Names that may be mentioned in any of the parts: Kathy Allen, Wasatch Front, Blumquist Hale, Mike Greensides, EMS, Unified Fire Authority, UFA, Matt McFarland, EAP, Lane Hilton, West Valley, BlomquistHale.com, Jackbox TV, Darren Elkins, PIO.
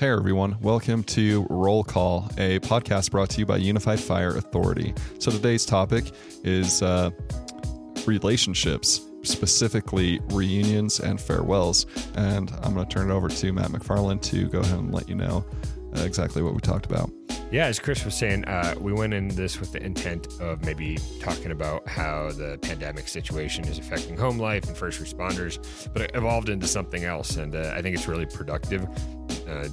Hey everyone, welcome to Roll Call, a podcast brought to you by Unified Fire Authority. So today's topic is relationships, specifically reunions and farewells. And I'm going to turn it over to Matt McFarland to go ahead and let you know exactly what we talked about. Yeah, as Chris was saying, we went in this with the intent of maybe talking about how the pandemic situation is affecting home life and first responders, but it evolved into something else. And I think it's really productive.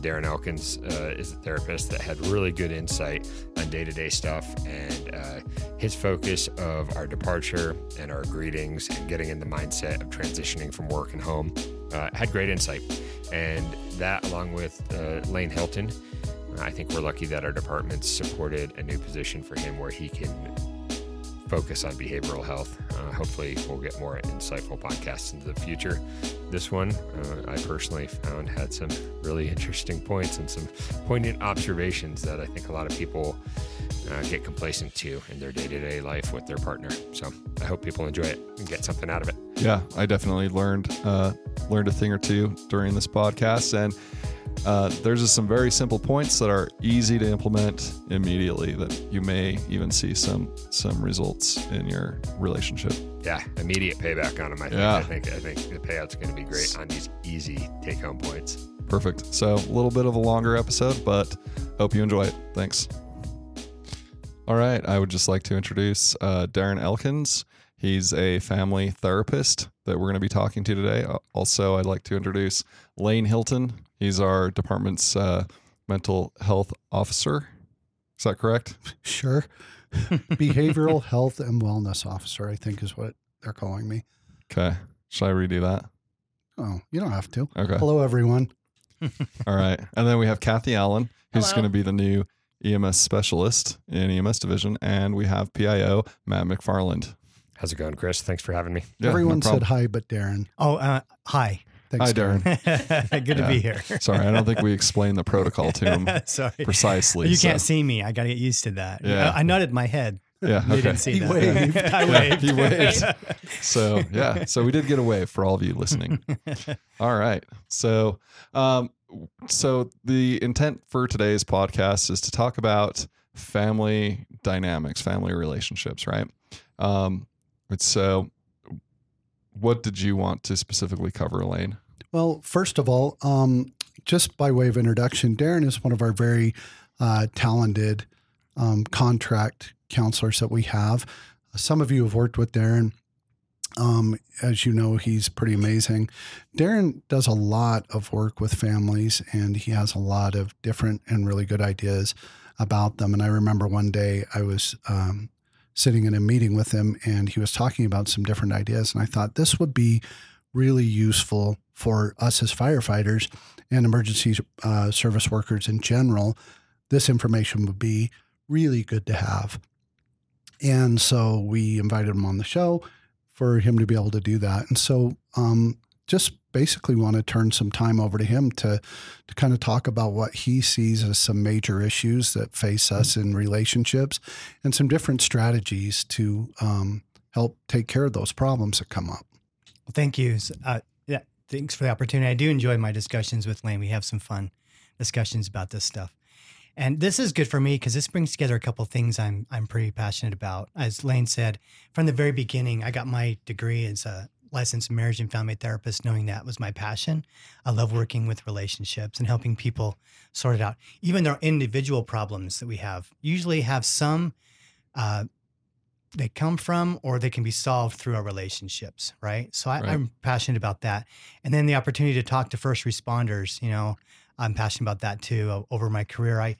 Darren Elkins is a therapist that had really good insight on day-to-day stuff, and his focus of our departure and our greetings and getting in the mindset of transitioning from work and home had great insight. And that, along with Lane Hilton, I think we're lucky that our departments supported a new position for him where he can focus on behavioral health. Hopefully we'll get more insightful podcasts into the future. This one, I personally found had some really interesting points and some poignant observations that I think a lot of people get complacent to in their day-to-day life with their partner. So I hope people enjoy it and get something out of it. Yeah, I definitely learned a thing or two during this podcast, and there's just some very simple points that are easy to implement immediately that you may even see some results in your relationship. Yeah, immediate payback on them. I think the payout's going to be great on these easy take-home points. Perfect. So a little bit of a longer episode, but hope you enjoy it. Thanks. All right. I would just like to introduce Darren Elkins. He's a family therapist that we're going to be talking to today. Also, I'd like to introduce Lane Hilton. He's our department's mental health officer. Is that correct? Sure. Behavioral health and wellness officer, I think is what they're calling me. Okay. Should I redo that? Oh, you don't have to. Okay. Hello, everyone. All right. And then we have Kathy Allen, who's going to be the new EMS specialist in EMS division. And we have PIO, Matt McFarland. How's it going, Chris? Thanks for having me. Yeah, everyone said hi, but Darren. Oh, hi. Thanks, hi, Darren. Good to be here. Sorry, I don't think we explained the protocol to him precisely. You can't see me. I got to get used to that. Yeah. I nodded my head. Yeah, okay. You didn't see that. Waved. I waved. He waved. So, yeah. So we did get a wave for all of you listening. All right. So, so the intent for today's podcast is to talk about family dynamics, family relationships, right? So what did you want to specifically cover, Lane? Well, first of all, just by way of introduction, Darren is one of our very talented contract counselors that we have. Some of you have worked with Darren. As you know, he's pretty amazing. Darren does a lot of work with families, and he has a lot of different and really good ideas about them. And I remember one day I was sitting in a meeting with him, and he was talking about some different ideas. And I thought this would be really useful for us as firefighters and emergency service workers in general. This information would be really good to have. And so we invited him on the show for him to be able to do that. And so just basically want to turn some time over to him to kind of talk about what he sees as some major issues that face us in relationships and some different strategies to help take care of those problems that come up. Well, thank you. Yeah, thanks for the opportunity. I do enjoy my discussions with Lane. We have some fun discussions about this stuff. And this is good for me because this brings together a couple of things I'm pretty passionate about. As Lane said, from the very beginning, I got my degree as a licensed marriage and family therapist, knowing that was my passion. I love working with relationships and helping people sort it out. Even their individual problems that we have usually have some, they come from, or they can be solved through our relationships, right? So I'm passionate about that. And then the opportunity to talk to first responders, you know, I'm passionate about that too. Over my career, I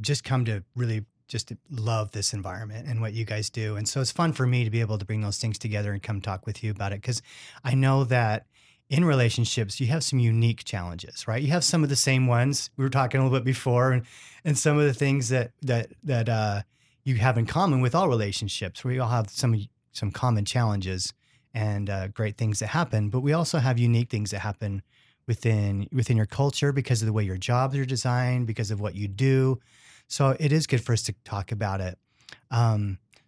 just come to really just love this environment and what you guys do. And so it's fun for me to be able to bring those things together and come talk with you about it. Cause I know that in relationships, you have some unique challenges, right? You have some of the same ones we were talking a little bit before, and some of the things that you have in common with all relationships, where you all have some common challenges and great things that happen, but we also have unique things that happen within your culture because of the way your jobs are designed, because of what you do. So it is good for us to talk about it.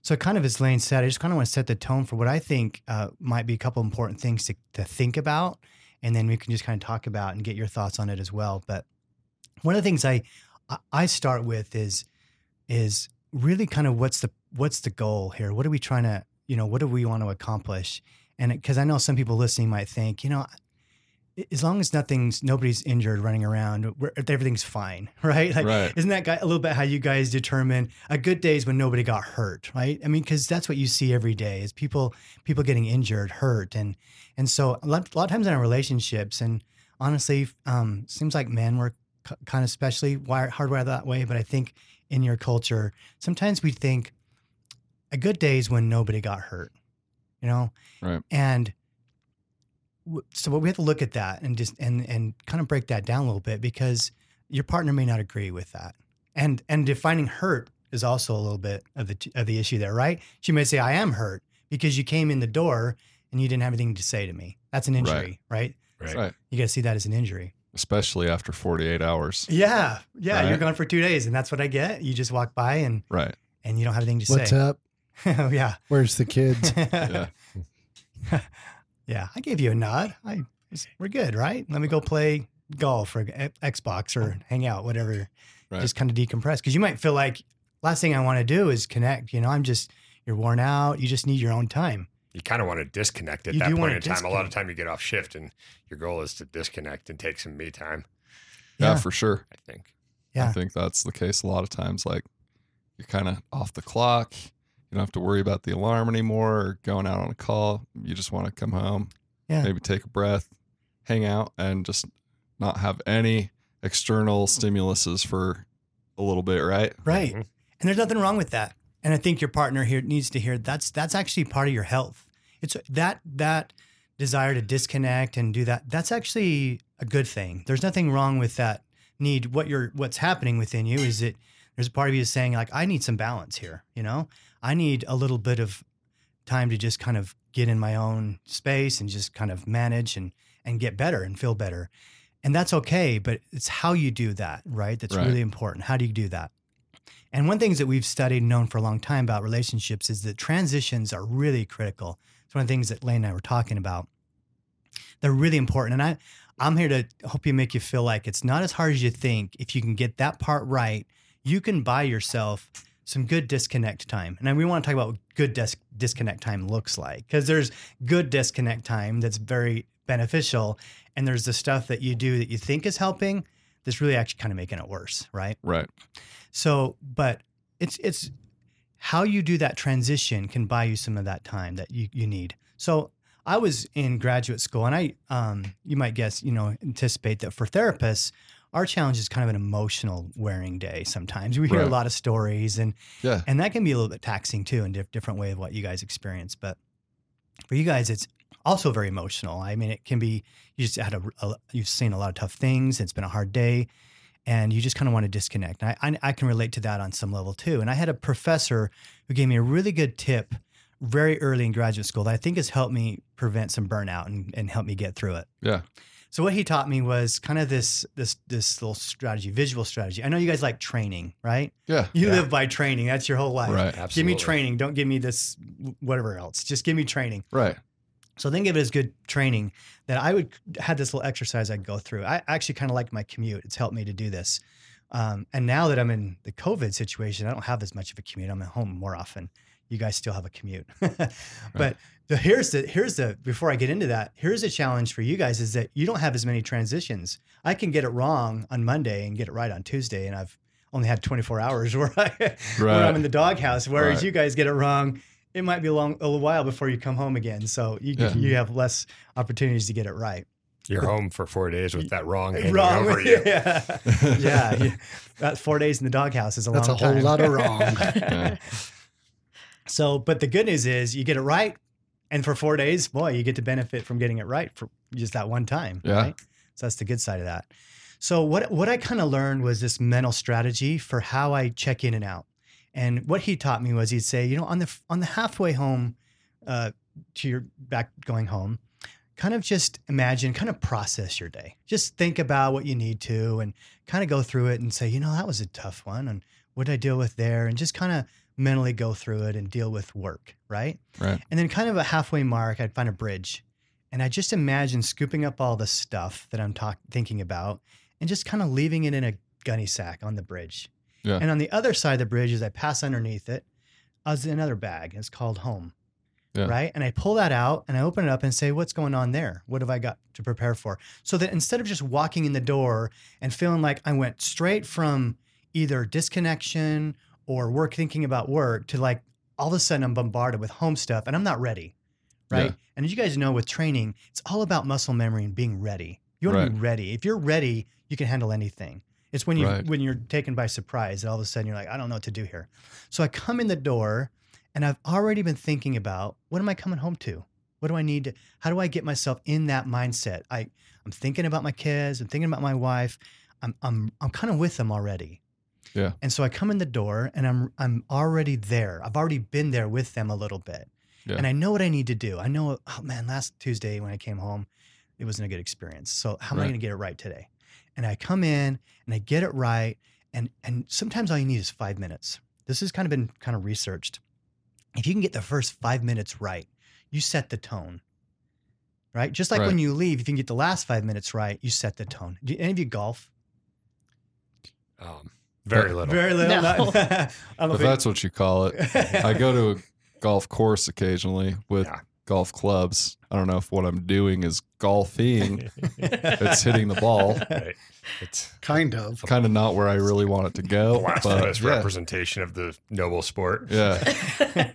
So kind of as Lane said, I just kind of want to set the tone for what I think might be a couple important things to think about. And then we can just kind of talk about and get your thoughts on it as well. But one of the things I start with is really kind of what's the goal here? What are we trying to, what do we want to accomplish? And because I know some people listening might think, as long as nobody's injured running around, everything's fine, right? Like, right. Isn't that a little bit how you guys determine a good day is when nobody got hurt, right? I mean, because that's what you see every day is people getting injured, hurt, and so a lot of times in our relationships, and honestly, seems like men were kind of especially hardwired that way. But I think in your culture, sometimes we think a good day is when nobody got hurt, right? And so we have to look at that and just and kind of break that down a little bit, because your partner may not agree with that, and defining hurt is also a little bit of the issue there, right? She may say, "I am hurt because you came in the door and you didn't have anything to say to me." That's an injury, right? Right. So you got to see that as an injury, especially after 48 hours. Yeah, right? You're gone for 2 days, and that's what I get. You just walk by and you don't have anything to say. What's up? Oh yeah. Where's the kids? Yeah. Yeah, I gave you a nod. We're good, right? Let me go play golf or Xbox or hang out, whatever. Right. Just kind of decompress, because you might feel like last thing I want to do is connect. You're worn out. You just need your own time. You kind of want to disconnect at that point in time. A lot of time you get off shift, and your goal is to disconnect and take some me time. Yeah, for sure. I think. Yeah, I think that's the case a lot of times. Like, you're kind of off the clock. You don't have to worry about the alarm anymore or going out on a call. You just want to come home, maybe take a breath, hang out, and just not have any external stimuluses for a little bit, right? Right. Mm-hmm. And there's nothing wrong with that. And I think your partner here needs to hear that's actually part of your health. It's that desire to disconnect and do that. That's actually a good thing. There's nothing wrong with that need. What's happening within you is that there's a part of you saying, like, I need some balance here, I need a little bit of time to just kind of get in my own space and just kind of manage and get better and feel better. And that's okay, but it's how you do that, right? That's really important. How do you do that? And one thing that we've studied and known for a long time about relationships is that transitions are really critical. It's one of the things that Lane and I were talking about. They're really important. And I'm here to help you, make you feel like it's not as hard as you think. If you can get that part right, you can buy yourself some good disconnect time. And we want to talk about what good disconnect time looks like, because there's good disconnect time that's very beneficial, and there's the stuff that you do that you think is helping that's really actually kind of making it worse, right? Right. So, but it's how you do that transition can buy you some of that time that you need. So I was in graduate school, and I, you might guess, anticipate that for therapists, our challenge is kind of an emotional wearing day. Sometimes we hear a lot of stories, and that can be a little bit taxing too, in a different way of what you guys experience. But for you guys, it's also very emotional. I mean, it can be, you just had you've seen a lot of tough things. It's been a hard day, and you just kind of want to disconnect. And I can relate to that on some level too. And I had a professor who gave me a really good tip very early in graduate school that I think has helped me prevent some burnout and help me get through it. Yeah. So what he taught me was kind of this little strategy, visual strategy. I know you guys like training, right? Yeah. You live by training. That's your whole life. Right. Absolutely. Give me training. Don't give me this whatever else. Just give me training. Right. So then give it as good training that I would have this little exercise I'd go through. I actually kind of like my commute. It's helped me to do this. And now that I'm in the COVID situation, I don't have as much of a commute. I'm at home more often. You guys still have a commute. But before I get into that, here's a challenge for you guys is that you don't have as many transitions. I can get it wrong on Monday and get it right on Tuesday. And I've only had 24 hours where I'm in the doghouse. Whereas you guys get it wrong, it might be a little while before you come home again. So you have less opportunities to get it right. You're home for 4 days with that wrong over you. Yeah. That 4 days in the doghouse is a long time. That's a whole lot of wrong. Yeah. So, but the good news is you get it right. And for 4 days, boy, you get to benefit from getting it right for just that one time. Yeah. Right? So that's the good side of that. So what I kind of learned was this mental strategy for how I check in and out. And what he taught me was he'd say, on the halfway home, to your back going home, kind of just imagine, kind of process your day. Just think about what you need to and kind of go through it and say, that was a tough one. And what did I deal with there? And just kind of mentally go through it and deal with work, right? Right. And then kind of a halfway mark, I'd find a bridge. And I just imagine scooping up all the stuff that I'm thinking about and just kind of leaving it in a gunny sack on the bridge. Yeah. And on the other side of the bridge, as I pass underneath it, is another bag. It's called home. Yeah. Right. And I pull that out and I open it up and say, what's going on there? What have I got to prepare for? So that instead of just walking in the door and feeling like I went straight from either disconnection or work, thinking about work, to like all of a sudden I'm bombarded with home stuff and I'm not ready. Right. Yeah. And as you guys know, with training, it's all about muscle memory and being ready. You want to be ready. If you're ready, you can handle anything. It's when you, when you're taken by surprise and all of a sudden you're like, I don't know what to do here. So I come in the door and I've already been thinking about, what am I coming home to? What do I need to, how do I get myself in that mindset? I'm thinking about my kids. I'm thinking about my wife. I'm kind of with them already. Yeah. And so I come in the door and I'm already there. I've already been there with them a little bit. Yeah. And I know what I need to do. I know, oh man, last Tuesday when I came home, it wasn't a good experience. So how am I going to get it right today? And I come in and I get it right. And sometimes all you need is 5 minutes. This has kind of been kind of researched. If you can get the first 5 minutes right, you set the tone, right? Just like when you leave, if you can get the last 5 minutes right, you set the tone. Do any of you golf? Very little. Very little. No. If that's what you call it. I go to a golf course occasionally with golf clubs. I don't know if what I'm doing is golfing. It's hitting the ball. Right. It's kind of not where I really want it to go. Blasphemous representation of the noble sport. Yeah.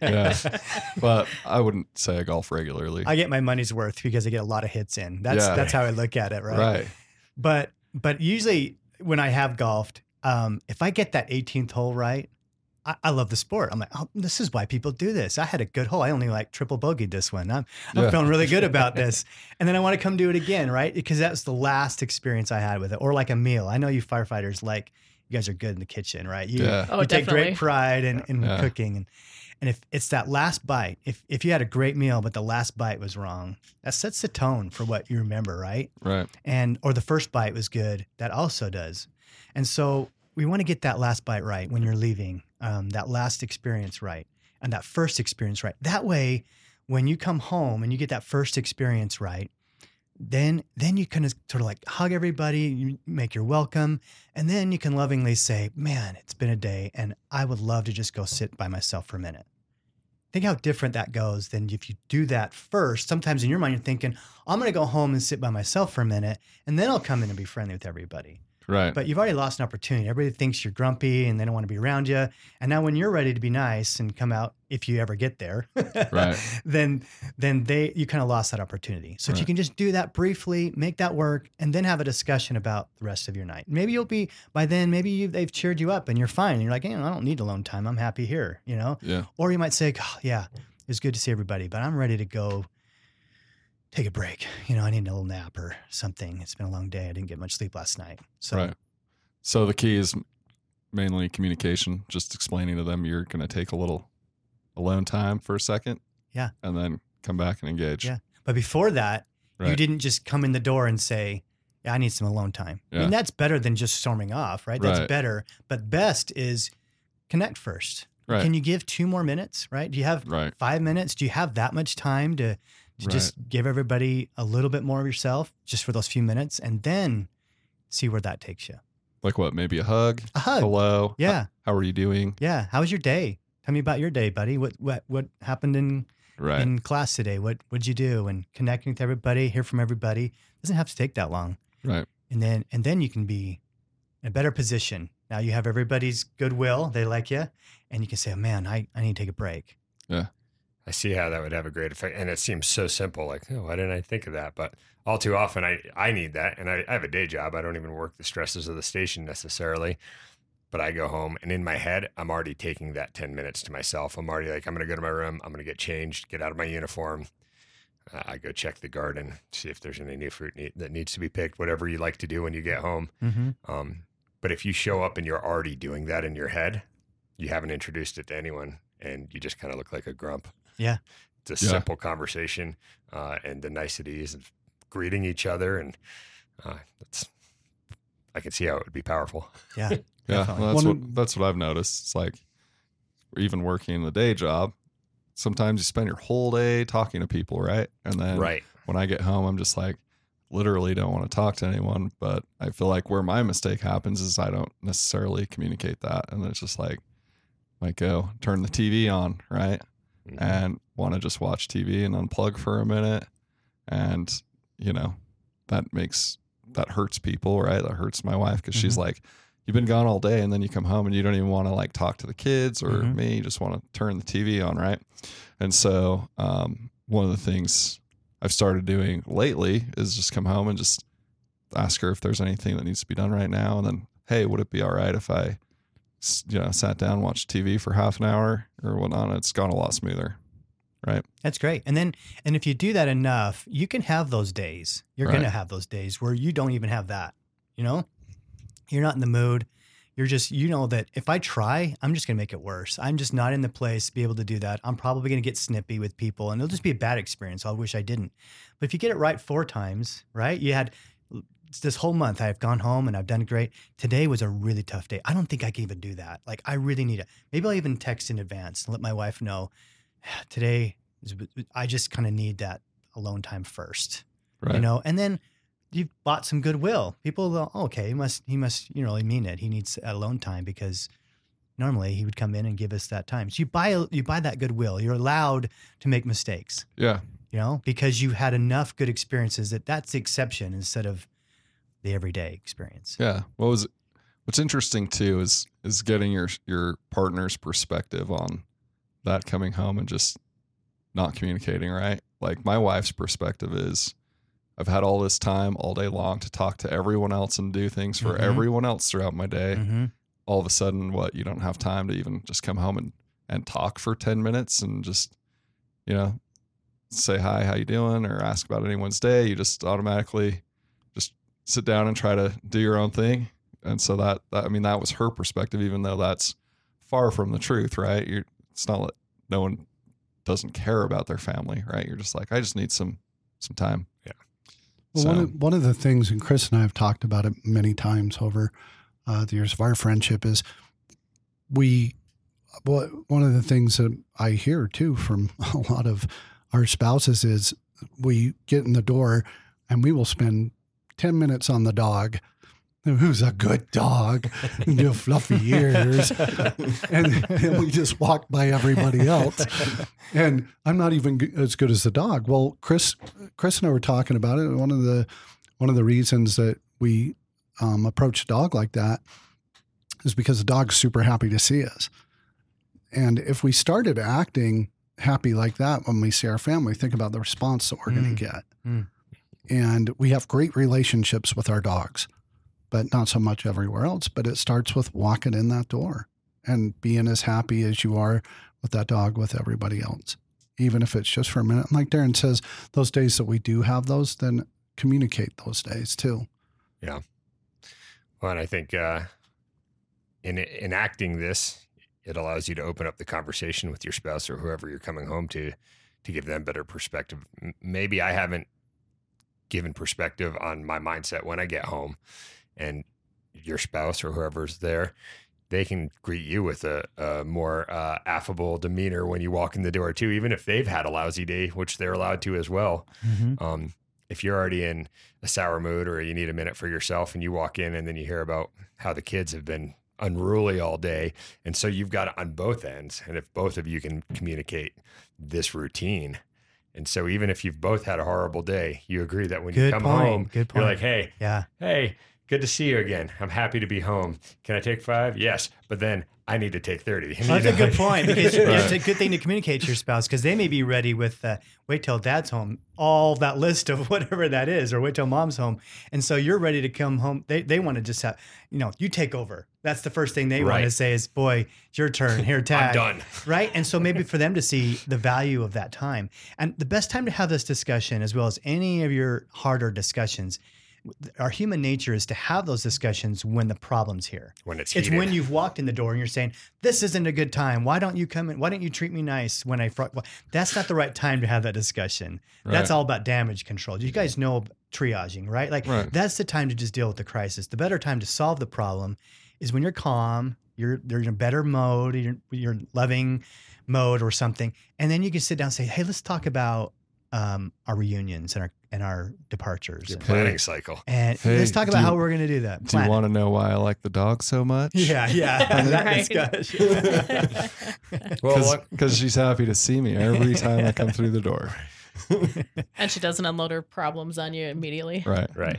Yeah. But I wouldn't say I golf regularly. I get my money's worth because I get a lot of hits in. That's how I look at it. Right. Right. But usually when I have golfed, if I get that 18th hole right, I love the sport. I'm like, oh, this is why people do this. I had a good hole. I only like triple bogeyed this one. I'm feeling really good about this. And then I want to come do it again, right? Because that was the last experience I had with it. Or like a meal. I know you firefighters, like, you guys are good in the kitchen, right? You take great pride in cooking. And if it's that last bite, if you had a great meal, but the last bite was wrong, that sets the tone for what you remember, right? Right. And, or the first bite was good. That also does. And so we want to get that last bite right when you're leaving. That last experience right, and that first experience right. That way, when you come home and you get that first experience right, then you can sort of like hug everybody, you make your welcome, and then you can lovingly say, man, it's been a day, and I would love to just go sit by myself for a minute. Think how different that goes than if you do that first. Sometimes in your mind, you're thinking, I'm going to go home and sit by myself for a minute, and then I'll come in and be friendly with everybody. Right. But you've already lost an opportunity. Everybody thinks you're grumpy and they don't want to be around you. And now when you're ready to be nice and come out, if you ever get there, then you kind of lost that opportunity. So if you can just do that briefly, make that work, and then have a discussion about the rest of your night. Maybe you'll be, by then, they've cheered you up and you're fine. And you're like, hey, I don't need alone time. I'm happy here, you know? Yeah. Or you might say, oh, yeah, it's good to see everybody, but I'm ready to go take a break. You know, I need a little nap or something. It's been a long day. I didn't get much sleep last night. So, so the key is mainly communication, just explaining to them you're going to take a little alone time for a second. Yeah. And then come back and engage. Yeah. But before that, you didn't just come in the door and say, yeah, I need some alone time. Yeah. I mean, that's better than just storming off, right? That's better. But best is connect first. Right. Can you give 2 more minutes, right? Do you have 5 minutes? Do you have that much time to just give everybody a little bit more of yourself just for those few minutes and then see where that takes you. Like what? Maybe a hug? A hug. Hello. Yeah. How are you doing? Yeah. How was your day? Tell me about your day, buddy. What happened in class today? What'd you do? And connecting with everybody, hear from everybody. It doesn't have to take that long. Right. And then you can be in a better position. Now you have everybody's goodwill. They like you. And you can say, oh man, I need to take a break. Yeah. I see how that would have a great effect. And it seems so simple, like, oh, why didn't I think of that? But all too often, I need that. And I have a day job. I don't even work the stresses of the station necessarily. But I go home, and in my head, I'm already taking that 10 minutes to myself. I'm already like, I'm going to go to my room. I'm going to get changed, get out of my uniform. I go check the garden, see if there's any new fruit that needs to be picked, whatever you like to do when you get home. Mm-hmm. But if you show up and you're already doing that in your head, you haven't introduced it to anyone, and you just kind of look like a grump. Yeah. It's a simple conversation and the niceties of greeting each other. And I can see how it would be powerful. Yeah. Well, that's what I've noticed. It's like even working in the day job, sometimes you spend your whole day talking to people, right? And then when I get home, I'm just like, literally don't want to talk to anyone. But I feel like where my mistake happens is I don't necessarily communicate that. And it's just like, go turn the TV on, right? Mm-hmm. And want to just watch TV and unplug for a minute. And, you know, that hurts people, right? That hurts my wife because mm-hmm. she's like, you've been gone all day and then you come home and you don't even want to like talk to the kids or mm-hmm. me. You just want to turn the TV on, right? And so one of the things I've started doing lately is just come home and just ask her if there's anything that needs to be done right now. And then, hey, would it be all right if I, you know, sat down, watched TV for half an hour or whatnot? It's gone a lot smoother. Right. That's great. And if you do that enough, you can have those days. You're going to have those days where you don't even have that, you know, you're not in the mood. You're just, you know, that if I try, I'm just going to make it worse. I'm just not in the place to be able to do that. I'm probably going to get snippy with people and it'll just be a bad experience. I wish I didn't. But if you get it right 4 times, right? You had this whole month I've gone home and I've done great. Today was a really tough day. I don't think I can even do that. Like I really need it. Maybe I'll even text in advance and let my wife know, today, I just kind of need that alone time first, right. You know, and then you've bought some goodwill. People go, oh, okay, he must, you know, he mean it. He needs alone time because normally he would come in and give us that time. So you buy that goodwill. You're allowed to make mistakes. Yeah. You know, because you had enough good experiences that's the exception instead of the everyday experience. Yeah. What's interesting too is getting your partner's perspective on that coming home and just not communicating, right? Like my wife's perspective is I've had all this time all day long to talk to everyone else and do things for mm-hmm. everyone else throughout my day. Mm-hmm. All of a sudden, you don't have time to even just come home and talk for 10 minutes and just, you know, say hi, how you doing? Or ask about anyone's day. You just automatically just sit down and try to do your own thing. And so that was her perspective, even though that's far from the truth, right? It's not like no one doesn't care about their family, right? You're just like, I just need some time. Yeah. Well, so. One of the things, and Chris and I have talked about it many times over the years of our friendship is one of the things that I hear too from a lot of our spouses is we get in the door and we will spend 10 minutes on the dog. Who's a good dog, you fluffy ears, and we just walk by everybody else, and I'm not even as good as the dog. Well, Chris and I were talking about it. One of the reasons that we approach a dog like that is because the dog's super happy to see us, and if we started acting happy like that when we see our family, think about the response that we're going to get, and we have great relationships with our dogs. But not so much everywhere else. But it starts with walking in that door and being as happy as you are with that dog, with everybody else, even if it's just for a minute. And like Darren says, those days that we do have those, then communicate those days too. Yeah. Well, and I think in enacting this, it allows you to open up the conversation with your spouse or whoever you're coming home to give them better perspective. Maybe I haven't given perspective on my mindset when I get home. And your spouse or whoever's there, they can greet you with a more affable demeanor when you walk in the door too, even if they've had a lousy day, which they're allowed to as well. Mm-hmm. If you're already in a sour mood or you need a minute for yourself and you walk in and then you hear about how the kids have been unruly all day. And so you've got it on both ends. And if both of you can communicate this routine, and so even if you've both had a horrible day, you agree that when you come home, you're like, hey, hey, good to see you again. I'm happy to be home. Can I take 5? Yes. But then I need to take 30. That's a good point. Because it's a good thing to communicate to your spouse because they may be ready with wait till dad's home, all that list of whatever that is, or wait till mom's home. And so you're ready to come home. They want to just have, you know, you take over. That's the first thing they want to say is, boy, it's your turn. Here, tag. I'm done. Right? And so maybe for them to see the value of that time. And the best time to have this discussion, as well as any of your harder discussions, our human nature is to have those discussions when the problem's here. When it's heated. It's when you've walked in the door and you're saying, this isn't a good time. Why don't you come in? Why don't you treat me nice when that's not the right time to have that discussion. Right. That's all about damage control. You guys know triaging, right? That's the time to just deal with the crisis. The better time to solve the problem is when you're calm, you're in a better mode, you're loving mode or something. And then you can sit down and say, hey, let's talk about our reunions and our departures. Your planning cycle. And hey, let's talk about how we're going to do that. Do you want to know why I like the dog so much? Yeah. That discussion. Well, because she's happy to see me every time I come through the door. And she doesn't unload her problems on you immediately. Right. No,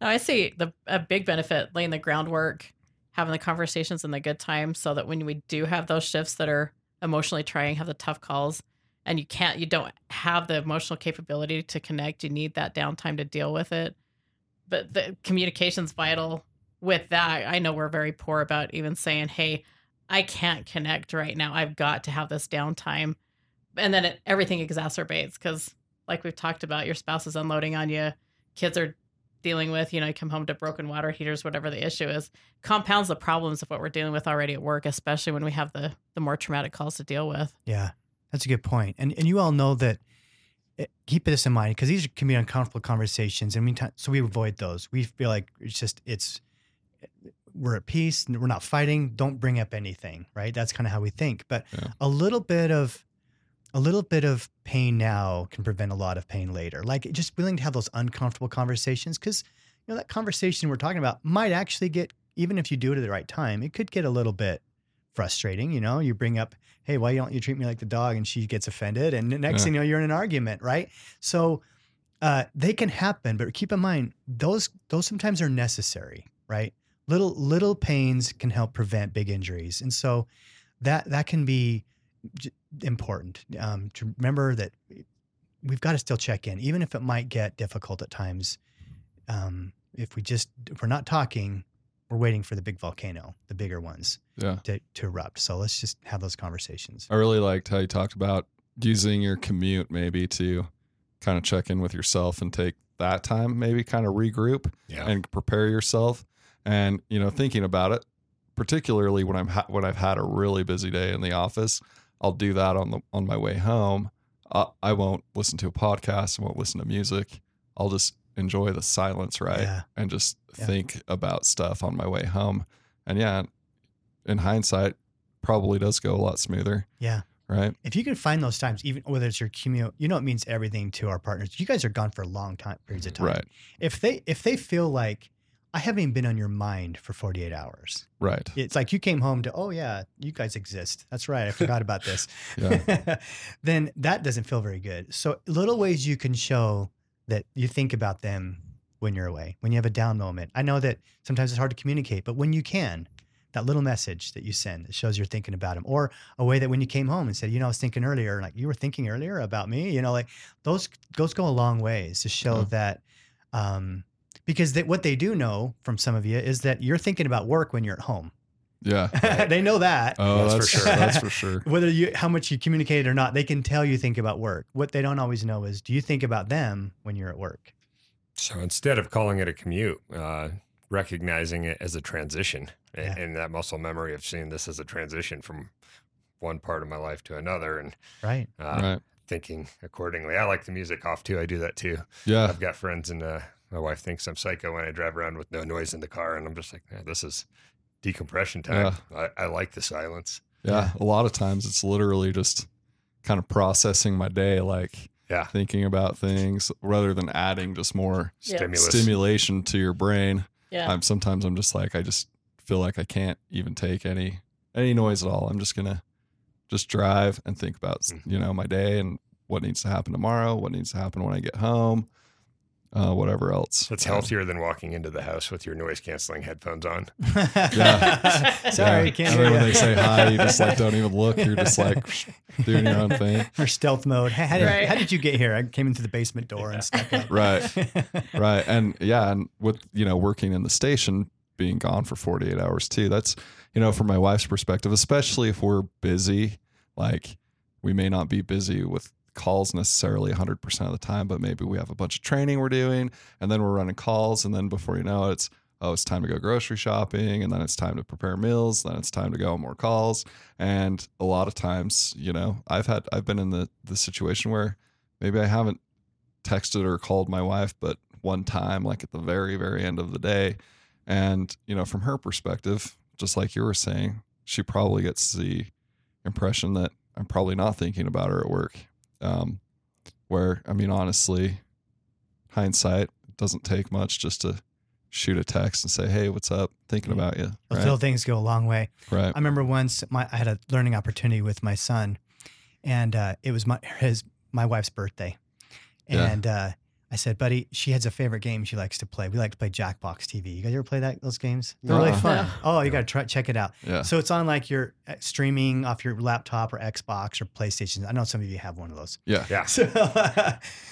I see a big benefit laying the groundwork, having the conversations and the good times, so that when we do have those shifts that are emotionally trying, have the tough calls, and you don't have the emotional capability to connect, you need that downtime to deal with it. But the communication's vital with that. I know we're very poor about even saying, hey, I can't connect right now. I've got to have this downtime. And then everything exacerbates, because like we've talked about, your spouse is unloading on you. Kids are dealing with, you come home to broken water heaters, whatever the issue is, compounds the problems of what we're dealing with already at work, especially when we have the more traumatic calls to deal with. Yeah, that's a good point. And you all know that, keep this in mind, because these can be uncomfortable conversations. And so we avoid those. We feel like we're at peace, we're not fighting, don't bring up anything, right? That's kind of how we think. But a little bit of pain now can prevent a lot of pain later. Like, just willing to have those uncomfortable conversations, because that conversation we're talking about might actually get, even if you do it at the right time, it could get a little bit frustrating. You bring up, hey, why don't you treat me like the dog? And she gets offended, and the next thing you know, you're in an argument, right? So they can happen, but keep in mind those sometimes are necessary, right? Little pains can help prevent big injuries, and so that can be important to remember that we've got to still check in, even if it might get difficult at times. If we're not talking, we're waiting for the big volcano, the bigger ones to erupt. So let's just have those conversations. I really liked how you talked about using your commute maybe to kind of check in with yourself and take that time, maybe kind of regroup and prepare yourself. And, thinking about it, particularly when I've had a really busy day in the office, I'll do that on my way home. I won't listen to a podcast. I won't listen to music. I'll just enjoy the silence, right? Yeah. And just think about stuff on my way home. And in hindsight, probably does go a lot smoother. Yeah. Right. If you can find those times, even whether it's your commute, it means everything to our partners. You guys are gone for periods of time. Right. If they feel like, I haven't even been on your mind for 48 hours. Right. It's like you came home to, oh yeah, you guys exist. That's right. I forgot about this. Then that doesn't feel very good. So little ways you can show that you think about them when you're away, when you have a down moment. I know that sometimes it's hard to communicate, but when you can, that little message that you send that shows you're thinking about them, or a way that when you came home and said, I was thinking earlier, like you were thinking earlier about me, those go a long ways to show that, because what they do know from some of you is that you're thinking about work when you're at home. Yeah. Right. They know that. Oh, that's for sure. That's for sure. Whether how much you communicate or not, they can tell you think about work. What they don't always know is, do you think about them when you're at work? So instead of calling it a commute, recognizing it as a transition and that muscle memory of seeing this as a transition from one part of my life to another. And thinking accordingly. I like the music off too. I do that too. Yeah. I've got friends in my wife thinks I'm psycho when I drive around with no noise in the car. And I'm just like, this is decompression time. Yeah. I like the silence. Yeah. A lot of times it's literally just kind of processing my day, like thinking about things rather than adding just more stimulation to your brain. Yeah. Sometimes I'm just like, I just feel like I can't even take any noise at all. I'm just going to just drive and think about, my day and what needs to happen tomorrow, what needs to happen when I get home. Whatever else. That's healthier than walking into the house with your noise canceling headphones on. Sorry, you can't hear you. When they say hi, you just don't even look. You're just doing your own thing. Or stealth mode. How did you get here? I came into the basement door and snuck up. Right. And with, working in the station, being gone for 48 hours too, that's, from my wife's perspective, especially if we're busy, we may not be busy with calls necessarily 100% of the time, but maybe we have a bunch of training we're doing, and then we're running calls, and then before you know it, it's time to go grocery shopping, and then it's time to prepare meals, then it's time to go on more calls. And a lot of times, I've been in the situation where maybe I haven't texted or called my wife but one time, at the very, very end of the day. And from her perspective, just like you were saying, she probably gets the impression that I'm probably not thinking about her at work. where, I mean, honestly, hindsight, it doesn't take much just to shoot a text and say, hey, what's up? Thinking about you. Right? Well, little things go a long way. Right. I remember once I had a learning opportunity with my son, and it was my wife's birthday. And I said, buddy, she has a favorite game she likes to play. We like to play Jackbox TV. You guys ever play those games? They're really fun. Yeah. Oh, you got to check it out. Yeah. So it's on like your streaming off your laptop or Xbox or PlayStation. I know some of you have one of those. Yeah.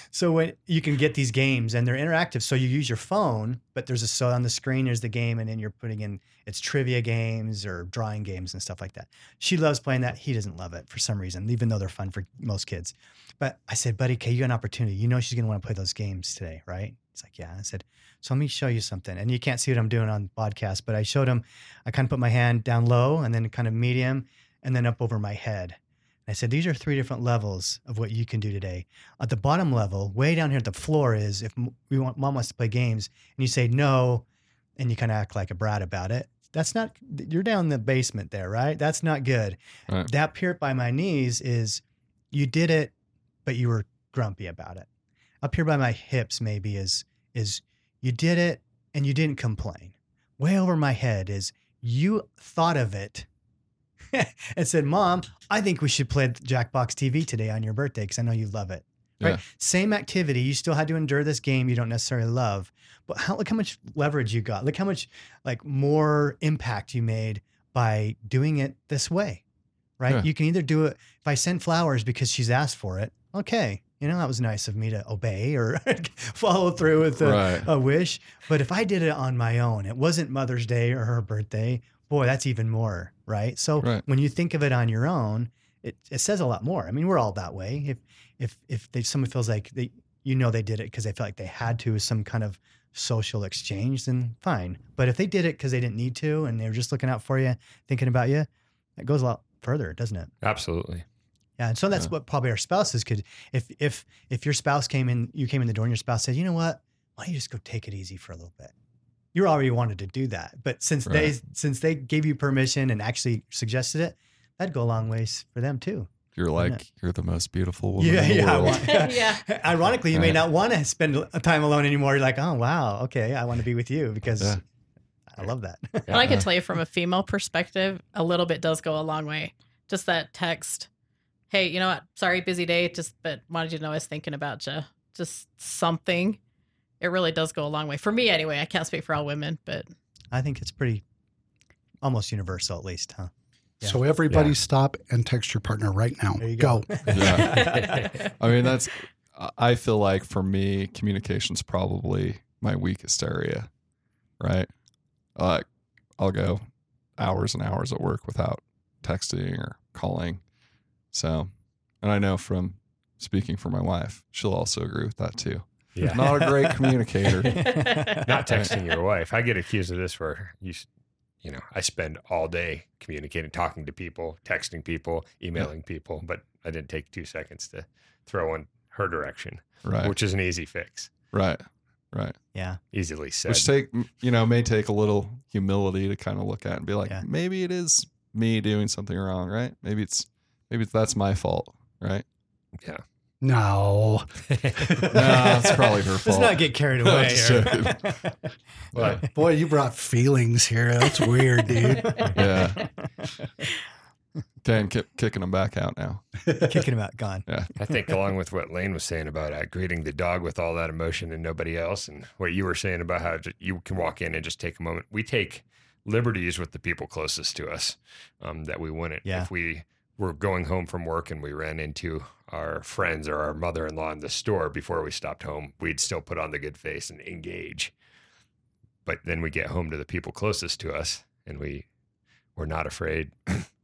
So when you can get these games and they're interactive. So you use your phone, but so on the screen, there's the game. And then you're putting in, it's trivia games or drawing games and stuff like that. She loves playing that. He doesn't love it for some reason, even though they're fun for most kids. But I said, buddy, okay, you got an opportunity. You know she's going to want to play those games today, right? It's like, yeah. I said, so let me show you something. And you can't see what I'm doing on podcast, but I showed him, I kind of put my hand down low and then kind of medium and then up over my head. And I said, these are three different levels of what you can do today. At the bottom level, way down here at the floor is if mom wants to play games and you say no, and you kind of act like a brat about it. That's not, you're down in the basement there, right? That's not good. Right. That here by my knees is you did it, but you were grumpy about it. Up here by my hips maybe is you did it and you didn't complain. Way over my head is you thought of it and said, Mom, I think we should play Jackbox TV today on your birthday because I know you love it. Right? Yeah. Same activity. You still had to endure this game you don't necessarily love. But look how much leverage you got. Look how much more impact you made by doing it this way. Right? Yeah. You can either do it if I send flowers because she's asked for it. Okay. You know, that was nice of me to obey or follow through with a wish. But if I did it on my own, it wasn't Mother's Day or her birthday. Boy, that's even more, right? So when you think of it on your own, it says a lot more. I mean, we're all that way. If someone feels like they did it because they felt like they had to, some kind of social exchange, then fine. But if they did it because they didn't need to and they were just looking out for you, thinking about you, that goes a lot further, doesn't it? Absolutely. Yeah, and so that's what probably our spouses could. If your spouse came in the door, and your spouse said, "You know what? Why don't you just go take it easy for a little bit?" You already wanted to do that, but since they gave you permission and actually suggested it, that'd go a long ways for them too. You're you're the most beautiful woman in the world. Yeah. Ironically, you may not want to spend time alone anymore. You're like, oh wow, okay, I want to be with you because I love that. Yeah. And I can tell you from a female perspective, a little bit does go a long way. Just that text. Hey, you know what? Sorry, busy day. But wanted you to know I was thinking about you. Just something. It really does go a long way. For me, anyway. I can't speak for all women, but I think it's pretty almost universal, at least, huh? Yeah. So everybody stop and text your partner right now. There you go. Yeah. I mean, I feel like for me, communication's probably my weakest area, right? I'll go hours and hours at work without texting or calling. So, and I know from speaking for my wife, she'll also agree with that too. Yeah. Not a great communicator. Not texting your wife. I get accused of this for, you know, I spend all day communicating, talking to people, texting people, emailing people, but I didn't take 2 seconds to throw in her direction, which is an easy fix. Right. Yeah. Easily said. Which may take a little humility to kind of look at and be like, maybe it is me doing something wrong, right? Maybe that's my fault, right? Yeah. No. It's probably her fault. Let's not get carried away here. But, boy, you brought feelings here. That's weird, dude. Yeah. Okay, and kicking them back out now. Kicking them out, gone. Yeah. I think along with what Lane was saying about greeting the dog with all that emotion and nobody else, and what you were saying about how you can walk in and just take a moment. We take liberties with the people closest to us that we wouldn't if we were going home from work and we ran into our friends or our mother-in-law in the store before we stopped home, we'd still put on the good face and engage. But then we get home to the people closest to us and we're not afraid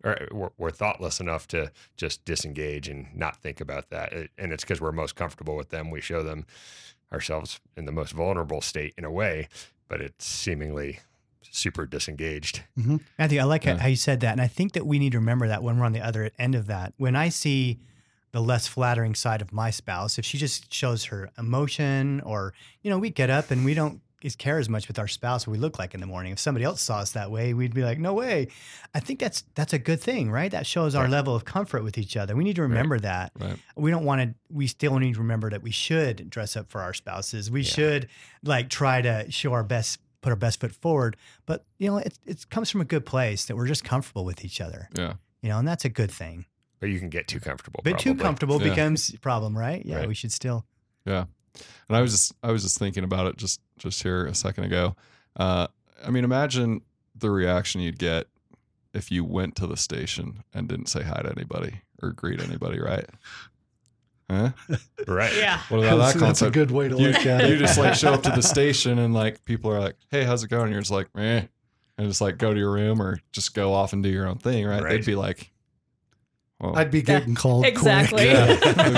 or we're thoughtless enough to just disengage and not think about that. And it's because we're most comfortable with them. We show them ourselves in the most vulnerable state in a way, but it's seemingly super disengaged. Mm-hmm. Matthew, I like how you said that. And I think that we need to remember that when we're on the other end of that. When I see the less flattering side of my spouse, if she just shows her emotion or, you know, we get up and we don't care as much with our spouse what we look like in the morning. If somebody else saw us that way, we'd be like, no way. I think that's a good thing, right? That shows our level of comfort with each other. We need to remember that. Right. We still need to remember that we should dress up for our spouses. We should try to put our best foot forward. But it comes from a good place that we're just comfortable with each other. Yeah. And that's a good thing. But you can get too comfortable. But probably. Too comfortable becomes a problem, right? Yeah. Right. We should still. Yeah. And I was just thinking about it just here a second ago. Imagine the reaction you'd get if you went to the station and didn't say hi to anybody or greet anybody, right? Huh? Right. Yeah. What about that concept? That's a good way to look at it. You just show up to the station and people are like, "Hey, how's it going?" And you're just like, "Eh," and just go to your room or just go off and do your own thing, right? They'd be like. Well, I'd be getting called. Exactly. Yeah. I'd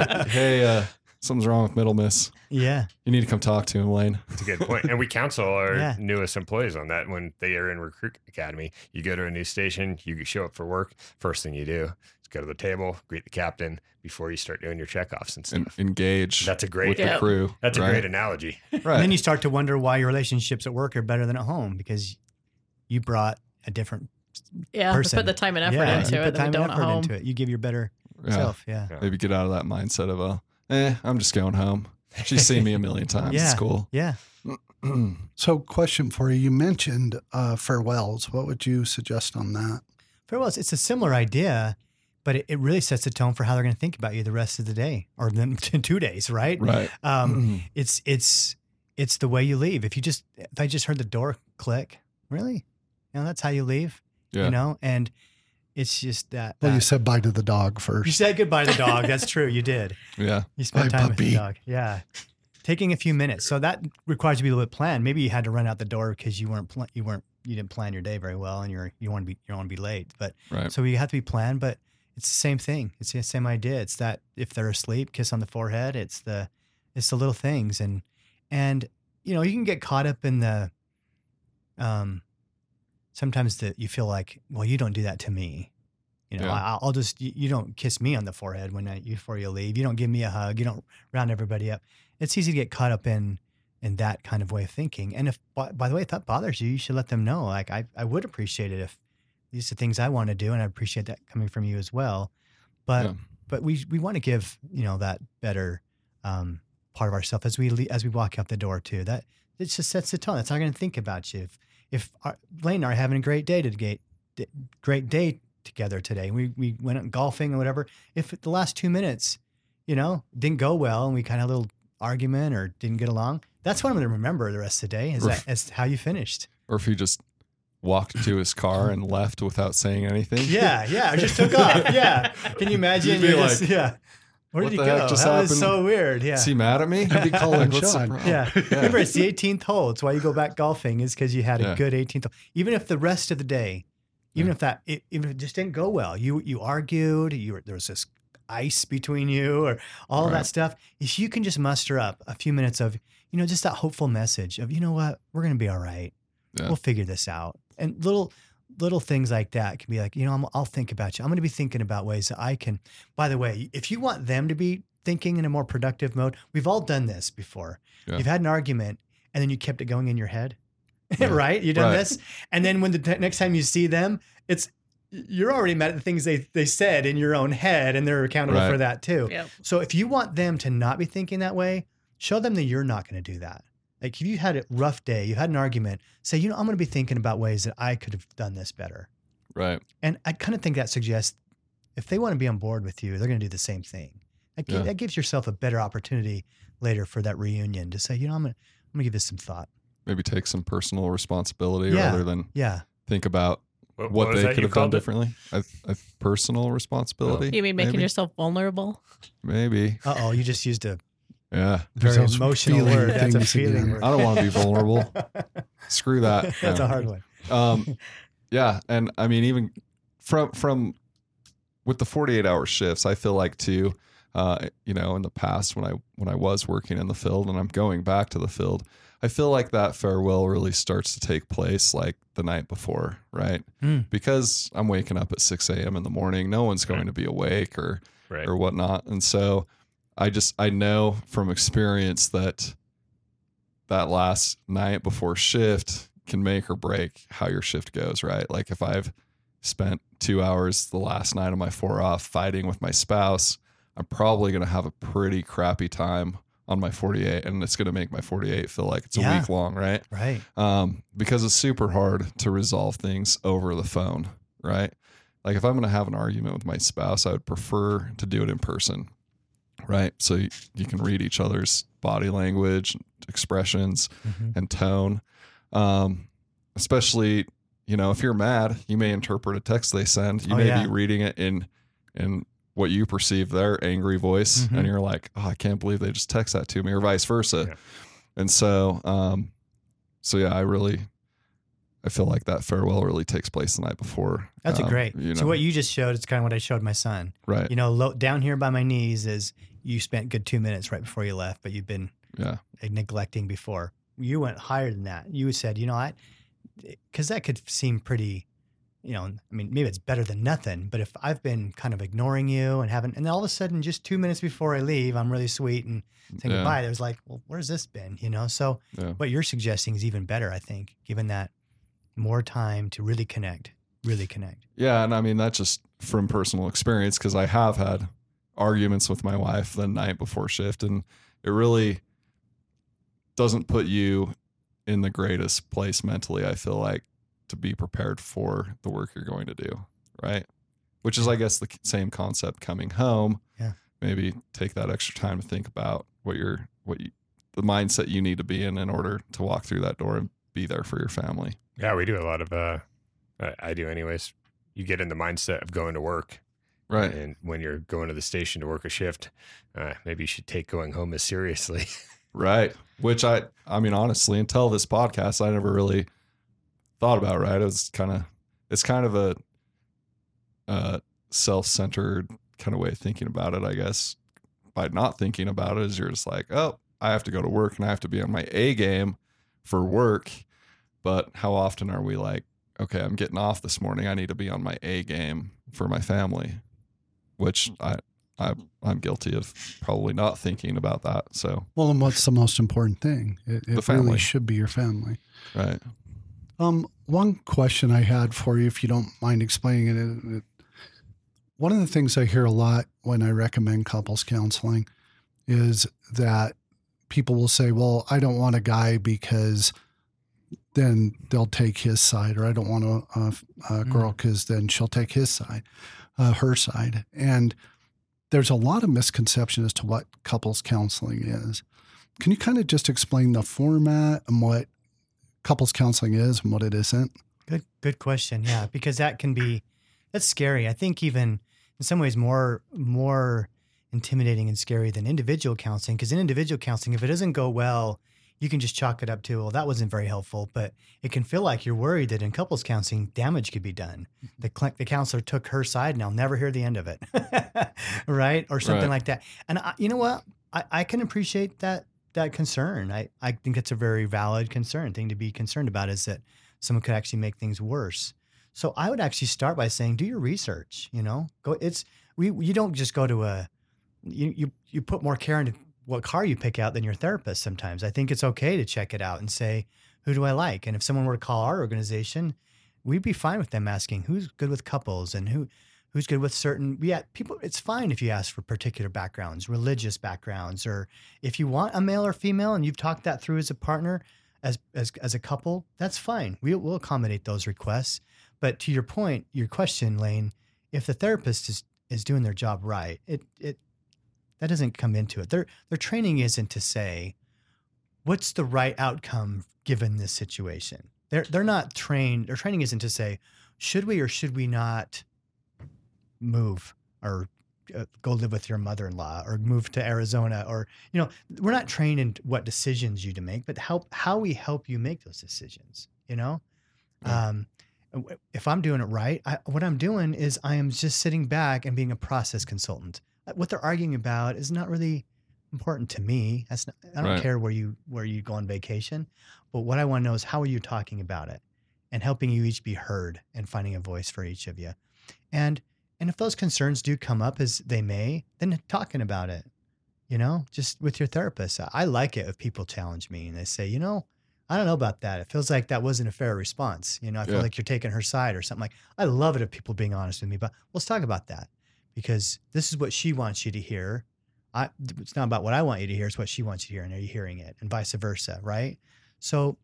be like, hey, something's wrong with Middle Miss. Yeah. You need to come talk to him, Lane. That's a good point. And we counsel our newest employees on that when they are in Recruit Academy. You go to a new station, you show up for work. First thing you do is go to the table, greet the captain before you start doing your checkoffs and stuff. Engage. That's a great with the crew. That's a great analogy. Right. And then you start to wonder why your relationships at work are better than at home because you brought a different person. Put the time and effort into it. Put time and effort into it. You give your better self. Yeah. Maybe get out of that mindset of I'm just going home. She's seen me a million times. It's cool. Yeah. So, question for you. You mentioned farewells. What would you suggest on that? Farewells. It's a similar idea, but it really sets the tone for how they're going to think about you the rest of the day or then 2 days. Right. Right. It's the way you leave. If I just heard the door click, really, that's how you leave. Yeah. And it's just that. Well, you said bye to the dog first. You said goodbye to the dog. That's true. You did. Yeah. You spent time puppy. With the dog. Yeah. Taking a few minutes. So that requires you to be a little bit planned. Maybe you had to run out the door because you didn't plan your day very well and you want to be late. But so you have to be planned, but it's the same thing. It's the same idea. It's that if they're asleep, kiss on the forehead. It's the little things. And you can get caught up in the, sometimes that you feel like, well, you don't do that to me. I'll just, you don't kiss me on the forehead before you leave. You don't give me a hug. You don't round everybody up. It's easy to get caught up in that kind of way of thinking. And if, by the way, if that bothers you, you should let them know. I would appreciate it if these are things I want to do. And I appreciate that coming from you as well. But we want to give, that better part of ourselves as we walk out the door too. That it just sets the tone. That's how I'm going to think about you. If Lane and I are having a great day together today, we went out golfing or whatever. If the last 2 minutes, didn't go well and we kind of had a little argument or didn't get along, that's what I'm going to remember the rest of the day is how you finished. Or if you just walked to his car and left without saying anything. Yeah, or just took off. Yeah, can you imagine? Where did he go? That was so weird. Yeah. Is he mad at me? I'd be calling Sean. Yeah. Remember, it's the 18th hole. It's why you go back golfing is because you had a good 18th hole. Even if the rest of the day, even if it just didn't go well, you argued, there was this ice between you or all that stuff. If you can just muster up a few minutes of, just that hopeful message of, you know what, we're going to be all right. Yeah. We'll figure this out. And little things like that can be like, I'll think about you. I'm going to be thinking about ways that I can, by the way, if you want them to be thinking in a more productive mode, we've all done this before. Yeah. You've had an argument and then you kept it going in your head, right? You've done this. And then when the next time you see them, you're already mad at the things they said in your own head and they're accountable for that too. Yep. So if you want them to not be thinking that way, show them that you're not going to do that. Like if you had a rough day, you had an argument, say, I'm going to be thinking about ways that I could have done this better. Right. And I kind of think that suggests if they want to be on board with you, they're going to do the same thing. That gives yourself a better opportunity later for that reunion to say, I'm going to give this some thought. Maybe take some personal responsibility rather than think about what they could have done differently. A personal responsibility. You mean making yourself vulnerable? Maybe. Uh-oh, you just used a... Yeah. Very emotional word. That's a feeling word. I don't want to be vulnerable. Screw that. That's a hard one. Yeah. And I mean, even from with the 48-hour shifts, I feel like too, in the past when I was working in the field and I'm going back to the field, I feel like that farewell really starts to take place like the night before, right? Mm. Because I'm waking up at 6 a.m. in the morning. No one's going to be awake or whatnot. And so I know from experience that that last night before shift can make or break how your shift goes, right? Like if I've spent 2 hours the last night of my 4 off fighting with my spouse, I'm probably going to have a pretty crappy time on my 48, and it's going to make my 48 feel like it's a week long. Right. Right. Because it's super hard to resolve things over the phone. Right. Like if I'm going to have an argument with my spouse, I would prefer to do it in person. Right. So you can read each other's body language, expressions, mm-hmm. and tone. Especially, you know, if you're mad, you may interpret a text they send. You may be reading it in what you perceive their angry voice. Mm-hmm. And you're like, oh, I can't believe they just text that to me, or vice versa. Yeah. And so, I feel like that farewell really takes place the night before. That's great. You know. So what you just showed is kind of what I showed my son. Right. You know, down here by my knees is you spent good 2 minutes right before you left, but you've been neglecting before. You went higher than that. You said, you know, because that could seem pretty, you know, I mean, maybe it's better than nothing, but if I've been kind of ignoring you and all of a sudden just 2 minutes before I leave, I'm really sweet and saying goodbye. It was like, well, where's this been? You know? So what you're suggesting is even better, I think, given that more time to really connect. Yeah. And I mean, that's just from personal experience, because I have had arguments with my wife the night before shift, and it really doesn't put you in the greatest place mentally, I feel like, to be prepared for the work you're going to do, right? Which is, I guess, the same concept coming home. Yeah. Maybe take that extra time to think about the mindset you need to be in order to walk through that door and be there for your family. Yeah, we do a lot of, I do anyways, you get in the mindset of going to work. Right. And when you're going to the station to work a shift, maybe you should take going home as seriously. Right. Which I mean, honestly, until this podcast, I never really thought about, right? It was it's kind of a self-centered kind of way of thinking about it, I guess. By not thinking about it, is you're just like, oh, I have to go to work and I have to be on my A game for work. But how often are we like, okay, I'm getting off this morning, I need to be on my A game for my family, which I'm guilty of probably not thinking about that. So, well, and what's the most important thing? It really should be your family. Right. One question I had for you, if you don't mind explaining it, one of the things I hear a lot when I recommend couples counseling is that people will say, well, I don't want a guy because then they'll take his side, or I don't want a girl because then she'll take his side, her side. And there's a lot of misconception as to what couples counseling is. Can you kind of just explain the format and what couples counseling is and what it isn't? Good question. Yeah, because that's scary. I think even in some ways more intimidating and scary than individual counseling, because in individual counseling, if it doesn't go well, you can just chalk it up to, well, that wasn't very helpful, but it can feel like you're worried that in couples counseling, damage could be done. The counselor took her side and I'll never hear the end of it, right? Or something like that. And you know what? I can appreciate that concern. I think it's a very valid thing to be concerned about, is that someone could actually make things worse. So I would actually start by saying, do your research, you know? You don't just go to you put more care into what car you pick out than your therapist sometimes. I think it's okay to check it out and say, who do I like? And if someone were to call our organization, we'd be fine with them asking who's good with couples and who's good with certain people. It's fine if you ask for particular backgrounds, religious backgrounds, or if you want a male or female and you've talked that through as a partner, as a couple, that's fine. We'll accommodate those requests. But to your point, your question, Lane, if the therapist is doing their job right, that doesn't come into it. Their training isn't to say, what's the right outcome given this situation? They're not trained. Their training isn't to say, should we or should we not move, or go live with your mother-in-law, or move to Arizona, or, you know, we're not trained in what decisions you to make, but how we help you make those decisions, you know? Yeah. If I'm doing it right, what I'm doing is I am just sitting back and being a process consultant. What they're arguing about is not really important to me. I don't care where you go on vacation, but what I want to know is, how are you talking about it, and helping you each be heard and finding a voice for each of you. And if those concerns do come up, as they may, then talking about it, you know, just with your therapist. I like it if people challenge me and they say, you know, I don't know about that. It feels like that wasn't a fair response. You know, I feel like you're taking her side or something. Like, I love it if people being honest with me, but let's talk about that because this is what she wants you to hear. It's not about what I want you to hear. It's what she wants you to hear. And are you hearing it? And vice versa, right? So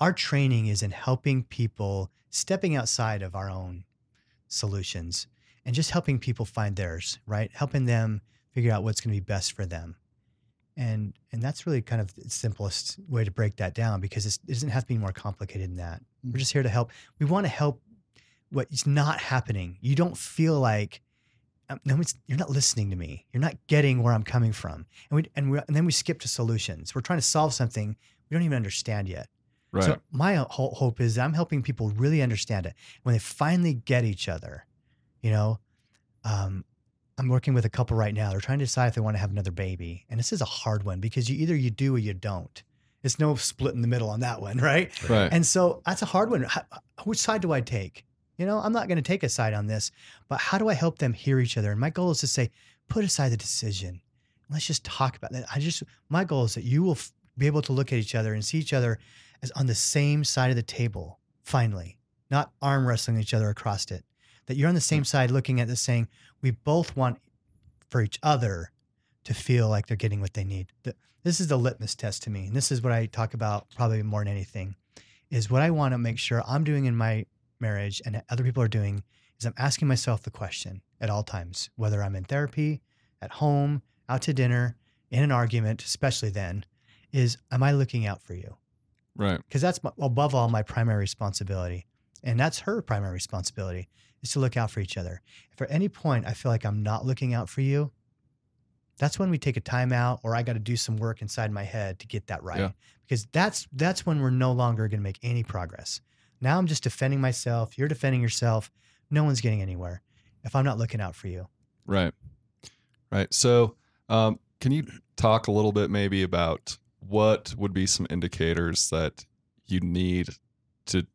our training is in helping people stepping outside of our own solutions and just helping people find theirs, right? Helping them figure out what's going to be best for them. And that's really kind of the simplest way to break that down because it doesn't have to be more complicated than that. We're just here to help. We want to help what's not happening. You don't feel like, you're not listening to me. You're not getting where I'm coming from. And then we skip to solutions. We're trying to solve something we don't even understand yet. Right. So my whole hope is I'm helping people really understand it. When they finally get each other, you know, I'm working with a couple right now. They're trying to decide if they want to have another baby. And this is a hard one because you do or you don't. It's no split in the middle on that one, right? Right. And so that's a hard one. Which side do I take? You know, I'm not going to take a side on this, but how do I help them hear each other? And my goal is to say, put aside the decision. Let's just talk about that. My goal is that you will be able to look at each other and see each other as on the same side of the table, finally, not arm wrestling each other across it. That you're on the same side looking at this saying, we both want for each other to feel like they're getting what they need. This is the litmus test to me. And this is what I talk about probably more than anything is what I want to make sure I'm doing in my marriage and other people are doing is I'm asking myself the question at all times, whether I'm in therapy, at home, out to dinner, in an argument, especially then, is am I looking out for you? Right. Because that's above all my primary responsibility. And that's her primary responsibility is to look out for each other. If at any point I feel like I'm not looking out for you, that's when we take a time out or I got to do some work inside my head to get that right. Yeah. Because that's when we're no longer going to make any progress. Now I'm just defending myself. You're defending yourself. No one's getting anywhere if I'm not looking out for you. Right. Right. So can you talk a little bit maybe about what would be some indicators that you need to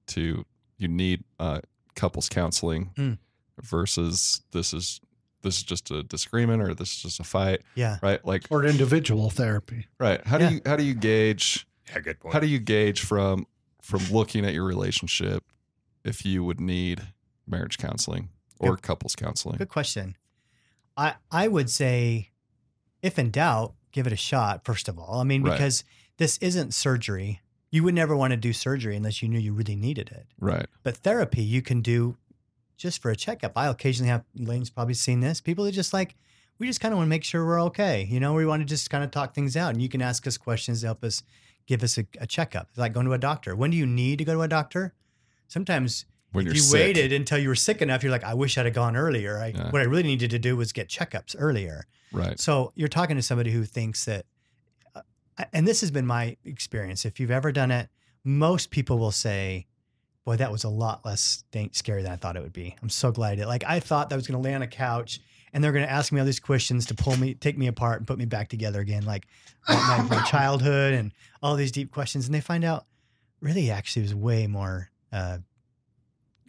couples counseling versus this is just a disagreement or this is just a fight. Yeah. Right. Like or individual therapy. Right. How do you gauge good point. How do you gauge from looking at your relationship if you would need marriage counseling or couples counseling? Good question. I would say if in doubt, give it a shot, first of all. I mean, because this isn't surgery. You would never want to do surgery unless you knew you really needed it. Right. But therapy, you can do just for a checkup. I occasionally have, Lane's probably seen this, people are just like, we just kind of want to make sure we're okay. You know, we want to just kind of talk things out. And you can ask us questions to help us, give us a checkup. It's like going to a doctor. When do you need to go to a doctor? Sometimes when if you sick. Waited until you were sick enough, you're like, I wish I'd have gone earlier. What I really needed to do was get checkups earlier. Right. So you're talking to somebody who thinks that, and this has been my experience. If you've ever done it, most people will say, boy, that was a lot less scary than I thought it would be. I'm so glad I did. Like I thought that I was going to lay on a couch and they're going to ask me all these questions to take me apart and put me back together again. Like my childhood and all these deep questions. And they find out really actually was way more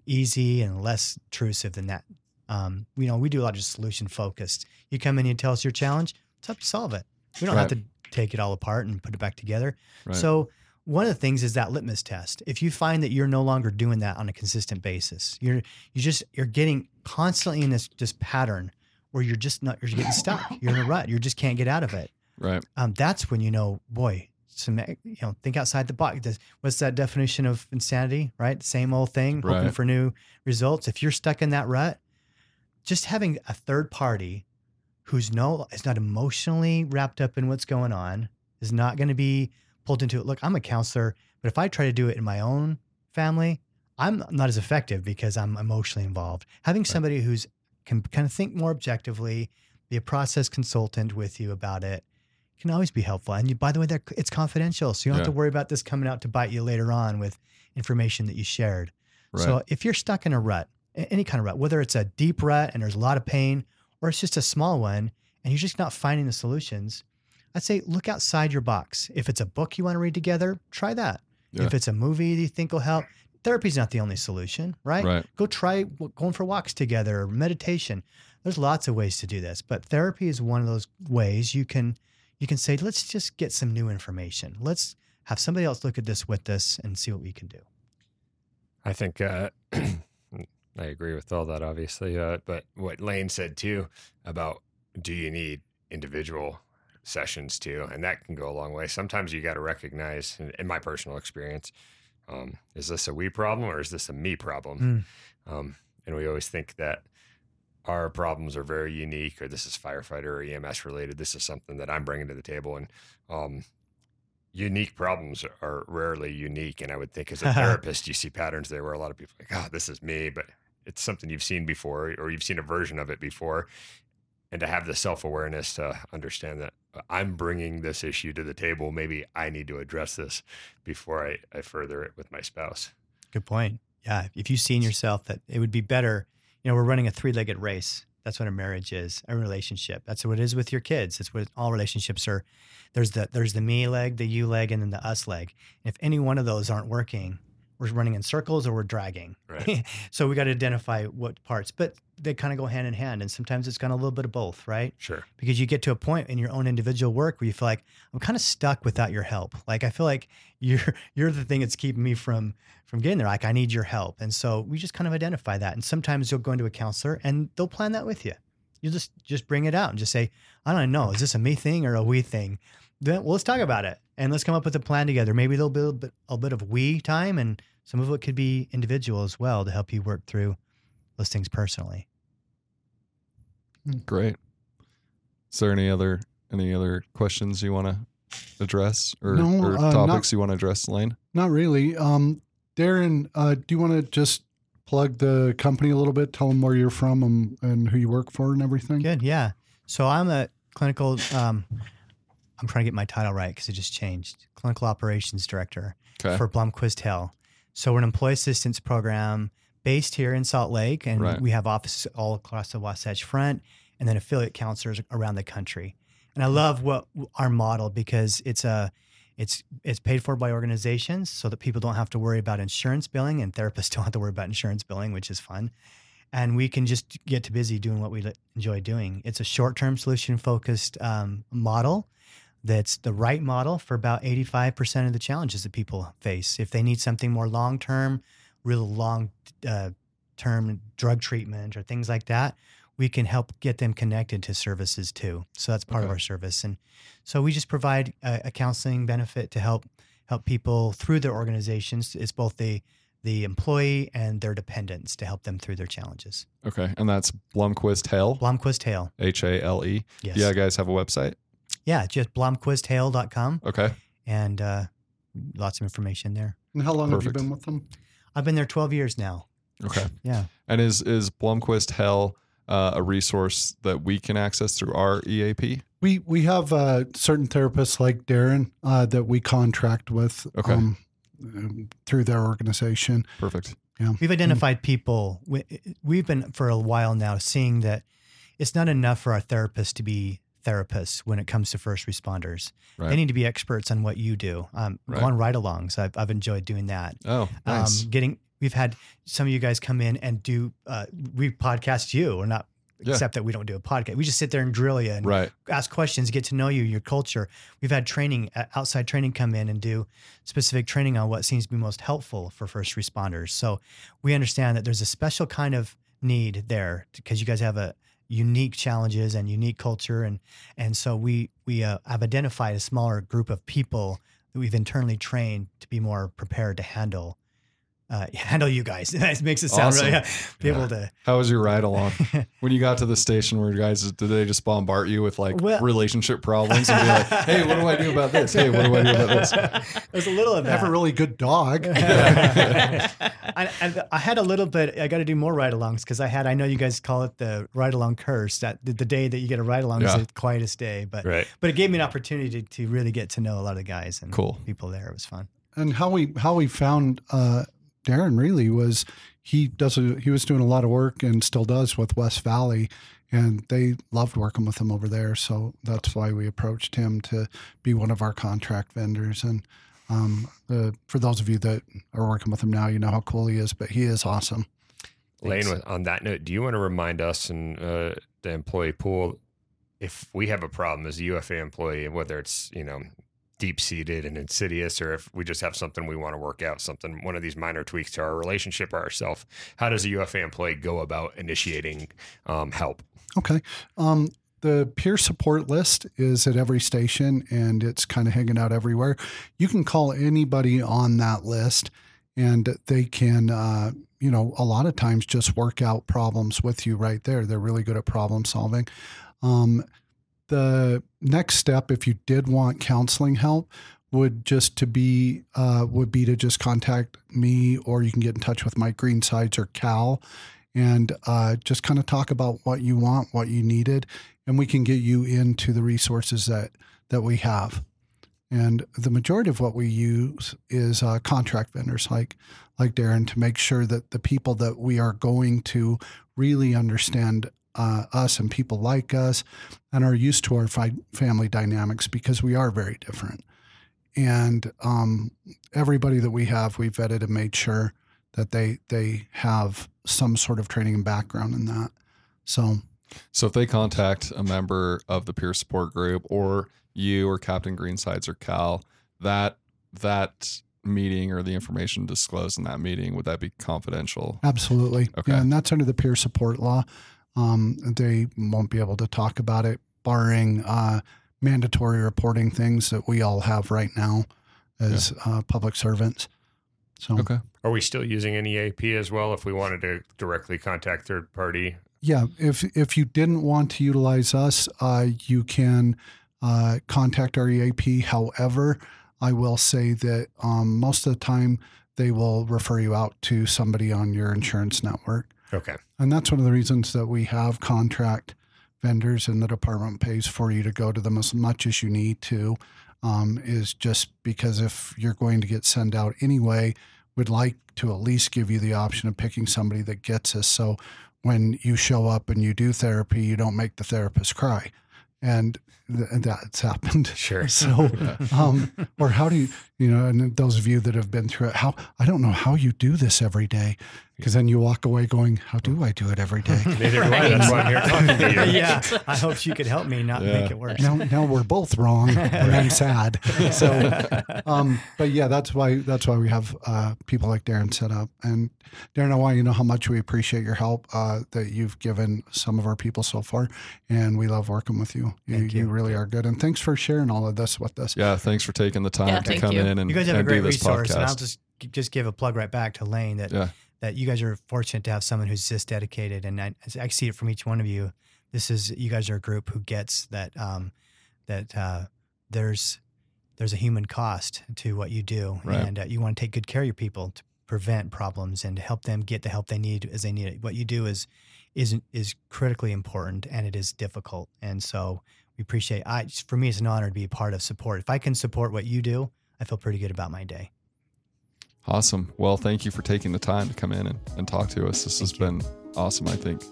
easy and less intrusive than that. You know, we do a lot of solution focused. You come in, you tell us your challenge. It's up to solve it. We don't have to take it all apart and put it back together. Right. So one of the things is that litmus test. If you find that you're no longer doing that on a consistent basis, you're getting constantly in this pattern where you're getting stuck. You're in a rut. You just can't get out of it. Right. That's when you know, boy, think outside the box. What's that definition of insanity? Right. Same old thing, hoping for new results. If you're stuck in that rut, just having a third party who's not emotionally wrapped up in what's going on, is not going to be pulled into it. Look, I'm a counselor, but if I try to do it in my own family, I'm not as effective because I'm emotionally involved. Having somebody who's can kind of think more objectively, be a process consultant with you about it, can always be helpful. And by the way, it's confidential, so you don't have to worry about this coming out to bite you later on with information that you shared. Right. So if you're stuck in a rut, any kind of rut, whether it's a deep rut and there's a lot of pain, or it's just a small one and you're just not finding the solutions, I'd say look outside your box. If it's a book you want to read together, try that. Yeah. If it's a movie that you think will help, therapy's not the only solution, right? Go try going for walks together, or meditation. There's lots of ways to do this, but therapy is one of those ways you can say, let's just get some new information. Let's have somebody else look at this with us and see what we can do. I think I agree with all that, obviously. But what Lane said, too, about do you need individual sessions, too? And that can go a long way. Sometimes you got to recognize, in my personal experience, is this a we problem or is this a me problem? And we always think that our problems are very unique, or this is firefighter or EMS related. This is something that I'm bringing to the table. And unique problems are rarely unique. And I would think as a therapist, you see patterns there where a lot of people are like, oh, this is me, but it's something you've seen before, or you've seen a version of it before. And to have the self-awareness to understand that I'm bringing this issue to the table, maybe I need to address this before I further it with my spouse. Good point. Yeah. If you've seen yourself that it would be better, you know, we're running a three-legged race. That's what a marriage is, a relationship. That's what it is with your kids. That's what all relationships are. There's the me leg, the you leg, and then the us leg. And if any one of those aren't working, we're running in circles or we're dragging. Right. So we got to identify what parts, but they kind of go hand in hand. And sometimes it's kind of a little bit of both, right? Sure. Because you get to a point in your own individual work where you feel like I'm kind of stuck without your help. Like, I feel like you're the thing that's keeping me from getting there. Like, I need your help. And so we just kind of identify that. And sometimes you'll go into a counselor and they'll plan that with you. You just bring it out and just say, I don't know, is this a me thing or a we thing? Well, let's talk about it and let's come up with a plan together. Maybe there'll be a bit of we time, and some of it could be individual as well to help you work through those things personally. Great. Is there any other questions you want to address or topics you want to address, Lane? Not really. Darren, do you want to just plug the company a little bit, tell them where you're from and who you work for and everything? Good. Yeah. So I'm a clinical, I'm trying to get my title right because it just changed. Clinical Operations Director for Blumquist Hale. So we're an employee assistance program based here in Salt Lake, and we have offices all across the Wasatch Front and then affiliate counselors around the country. And I love what our model, because it's paid for by organizations so that people don't have to worry about insurance billing, and therapists don't have to worry about insurance billing, which is fun. And we can just get busy doing what we enjoy doing. It's a short-term solution-focused model. That's the right model for about 85% of the challenges that people face. If they need something more long-term, real long-term drug treatment or things like that, we can help get them connected to services too. So that's part of our service. And so we just provide a counseling benefit to help people through their organizations. It's both the employee and their dependents, to help them through their challenges. Okay, and that's Blumquist Hale? Blumquist Hale. H-A-L-E? Yes. Do you guys have a website? Yeah, just BlomquistHale.com. Okay. And lots of information there. And how long have you been with them? I've been there 12 years now. Okay. Yeah. And is Blumquist Hale a resource that we can access through our EAP? We have certain therapists like Darren that we contract with through their organization. Perfect. Yeah. We've identified people. We've been for a while now seeing that it's not enough for our therapists to be therapists when it comes to first responders. Right. They need to be experts on what you do. On ride-alongs, I've enjoyed doing that. Oh, nice. We've had some of you guys come in and we podcast you, or not, except that we don't do a podcast. We just sit there and drill you and ask questions, get to know you, your culture. We've had training, outside training, come in and do specific training on what seems to be most helpful for first responders. So we understand that there's a special kind of need there, because you guys have a unique challenges and unique culture. And so we have identified a smaller group of people that we've internally trained to be more prepared to handle you guys. That makes it sound awesome. How was your ride along? When you got to the station, where guys, did they just bombard you with relationship problems and be like, hey, what do I do about this? Hey, what do I do about this? There's a little of that. I have a really good dog. I had a little bit, I got to do more ride alongs because I know you guys call it the ride along curse, that the day that you get a ride along is the quietest day, but it gave me an opportunity to really get to know a lot of the guys and people there. It was fun. And how we found, Darren really was, he was doing a lot of work and still does with West Valley, and they loved working with him over there. So that's why we approached him to be one of our contract vendors. And for those of you that are working with him now, you know how cool he is, but he is awesome. Lane, on that note, do you want to remind us and the employee pool, if we have a problem as a UFA employee, whether it's, you know, deep-seated and insidious, or if we just have something we want to work out, something, one of these minor tweaks to our relationship or ourself, how does a UFA employee go about initiating help? Okay. The peer support list is at every station, and it's kind of hanging out everywhere. You can call anybody on that list, and they can, you know, a lot of times just work out problems with you right there. They're really good at problem solving. The next step, if you did want counseling help, would be to just contact me, or you can get in touch with Mike Greensides or Cal, and just kind of talk about what you want, what you needed, and we can get you into the resources that we have. And the majority of what we use is contract vendors like Darren, to make sure that the people that we are going to really understand us and people like us and are used to our family dynamics, because we are very different. And everybody that we vetted and made sure that they have some sort of training and background in that. So if they contact a member of the peer support group, or you or Captain Greensides or Cal, that meeting or the information disclosed in that meeting, would that be confidential? Absolutely. Okay. Yeah, and that's under the peer support law. They won't be able to talk about it, barring mandatory reporting things that we all have right now as public servants. So, okay. Are we still using an EAP as well if we wanted to directly contact third party? Yeah. If you didn't want to utilize us, you can contact our EAP. However, I will say that most of the time they will refer you out to somebody on your insurance network. Okay. And that's one of the reasons that we have contract vendors, and the department pays for you to go to them as much as you need to, is just because if you're going to get sent out anyway, we'd like to at least give you the option of picking somebody that gets us. So when you show up and you do therapy, you don't make the therapist cry. And that's happened. Sure. So, or how do you know, and those of you that have been through it, I don't know how you do this every day. Because then you walk away going, how do I do it every day? Neither do I. That's why I'm here talking to you. Yeah. I hope you could help me not make it worse. Now we're both wrong, and I'm sad. So, but yeah, that's why we have people like Darren set up. And Darren, I want you to know how much we appreciate your help that you've given some of our people so far, and we love working with you. You really are good, and thanks for sharing all of this with us. Yeah, thanks for taking the time to come in and do this podcast. You guys have a great resource, and I'll just give a plug right back to Lane that you guys are fortunate to have someone who's this dedicated. And I see it from each one of you. You guys are a group who gets that, there's a human cost to what you do. Right. And you want to take good care of your people to prevent problems and to help them get the help they need as they need it. What you do is critically important, and it is difficult. And so we appreciate for me, it's an honor to be a part of support. If I can support what you do, I feel pretty good about my day. Awesome. Well, thank you for taking the time to come in and talk to us. This has been awesome, I think.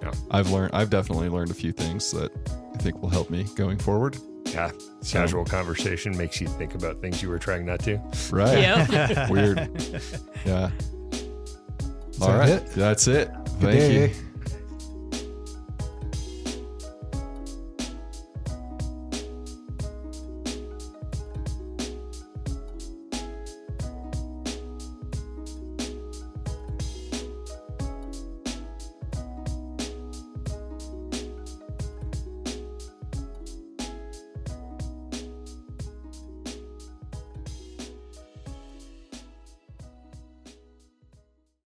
Yeah. I've definitely learned a few things that I think will help me going forward. Yeah. Casual conversation makes you think about things you were trying not to. Right. Yep. Weird. Yeah. All right. That's it. Thank you.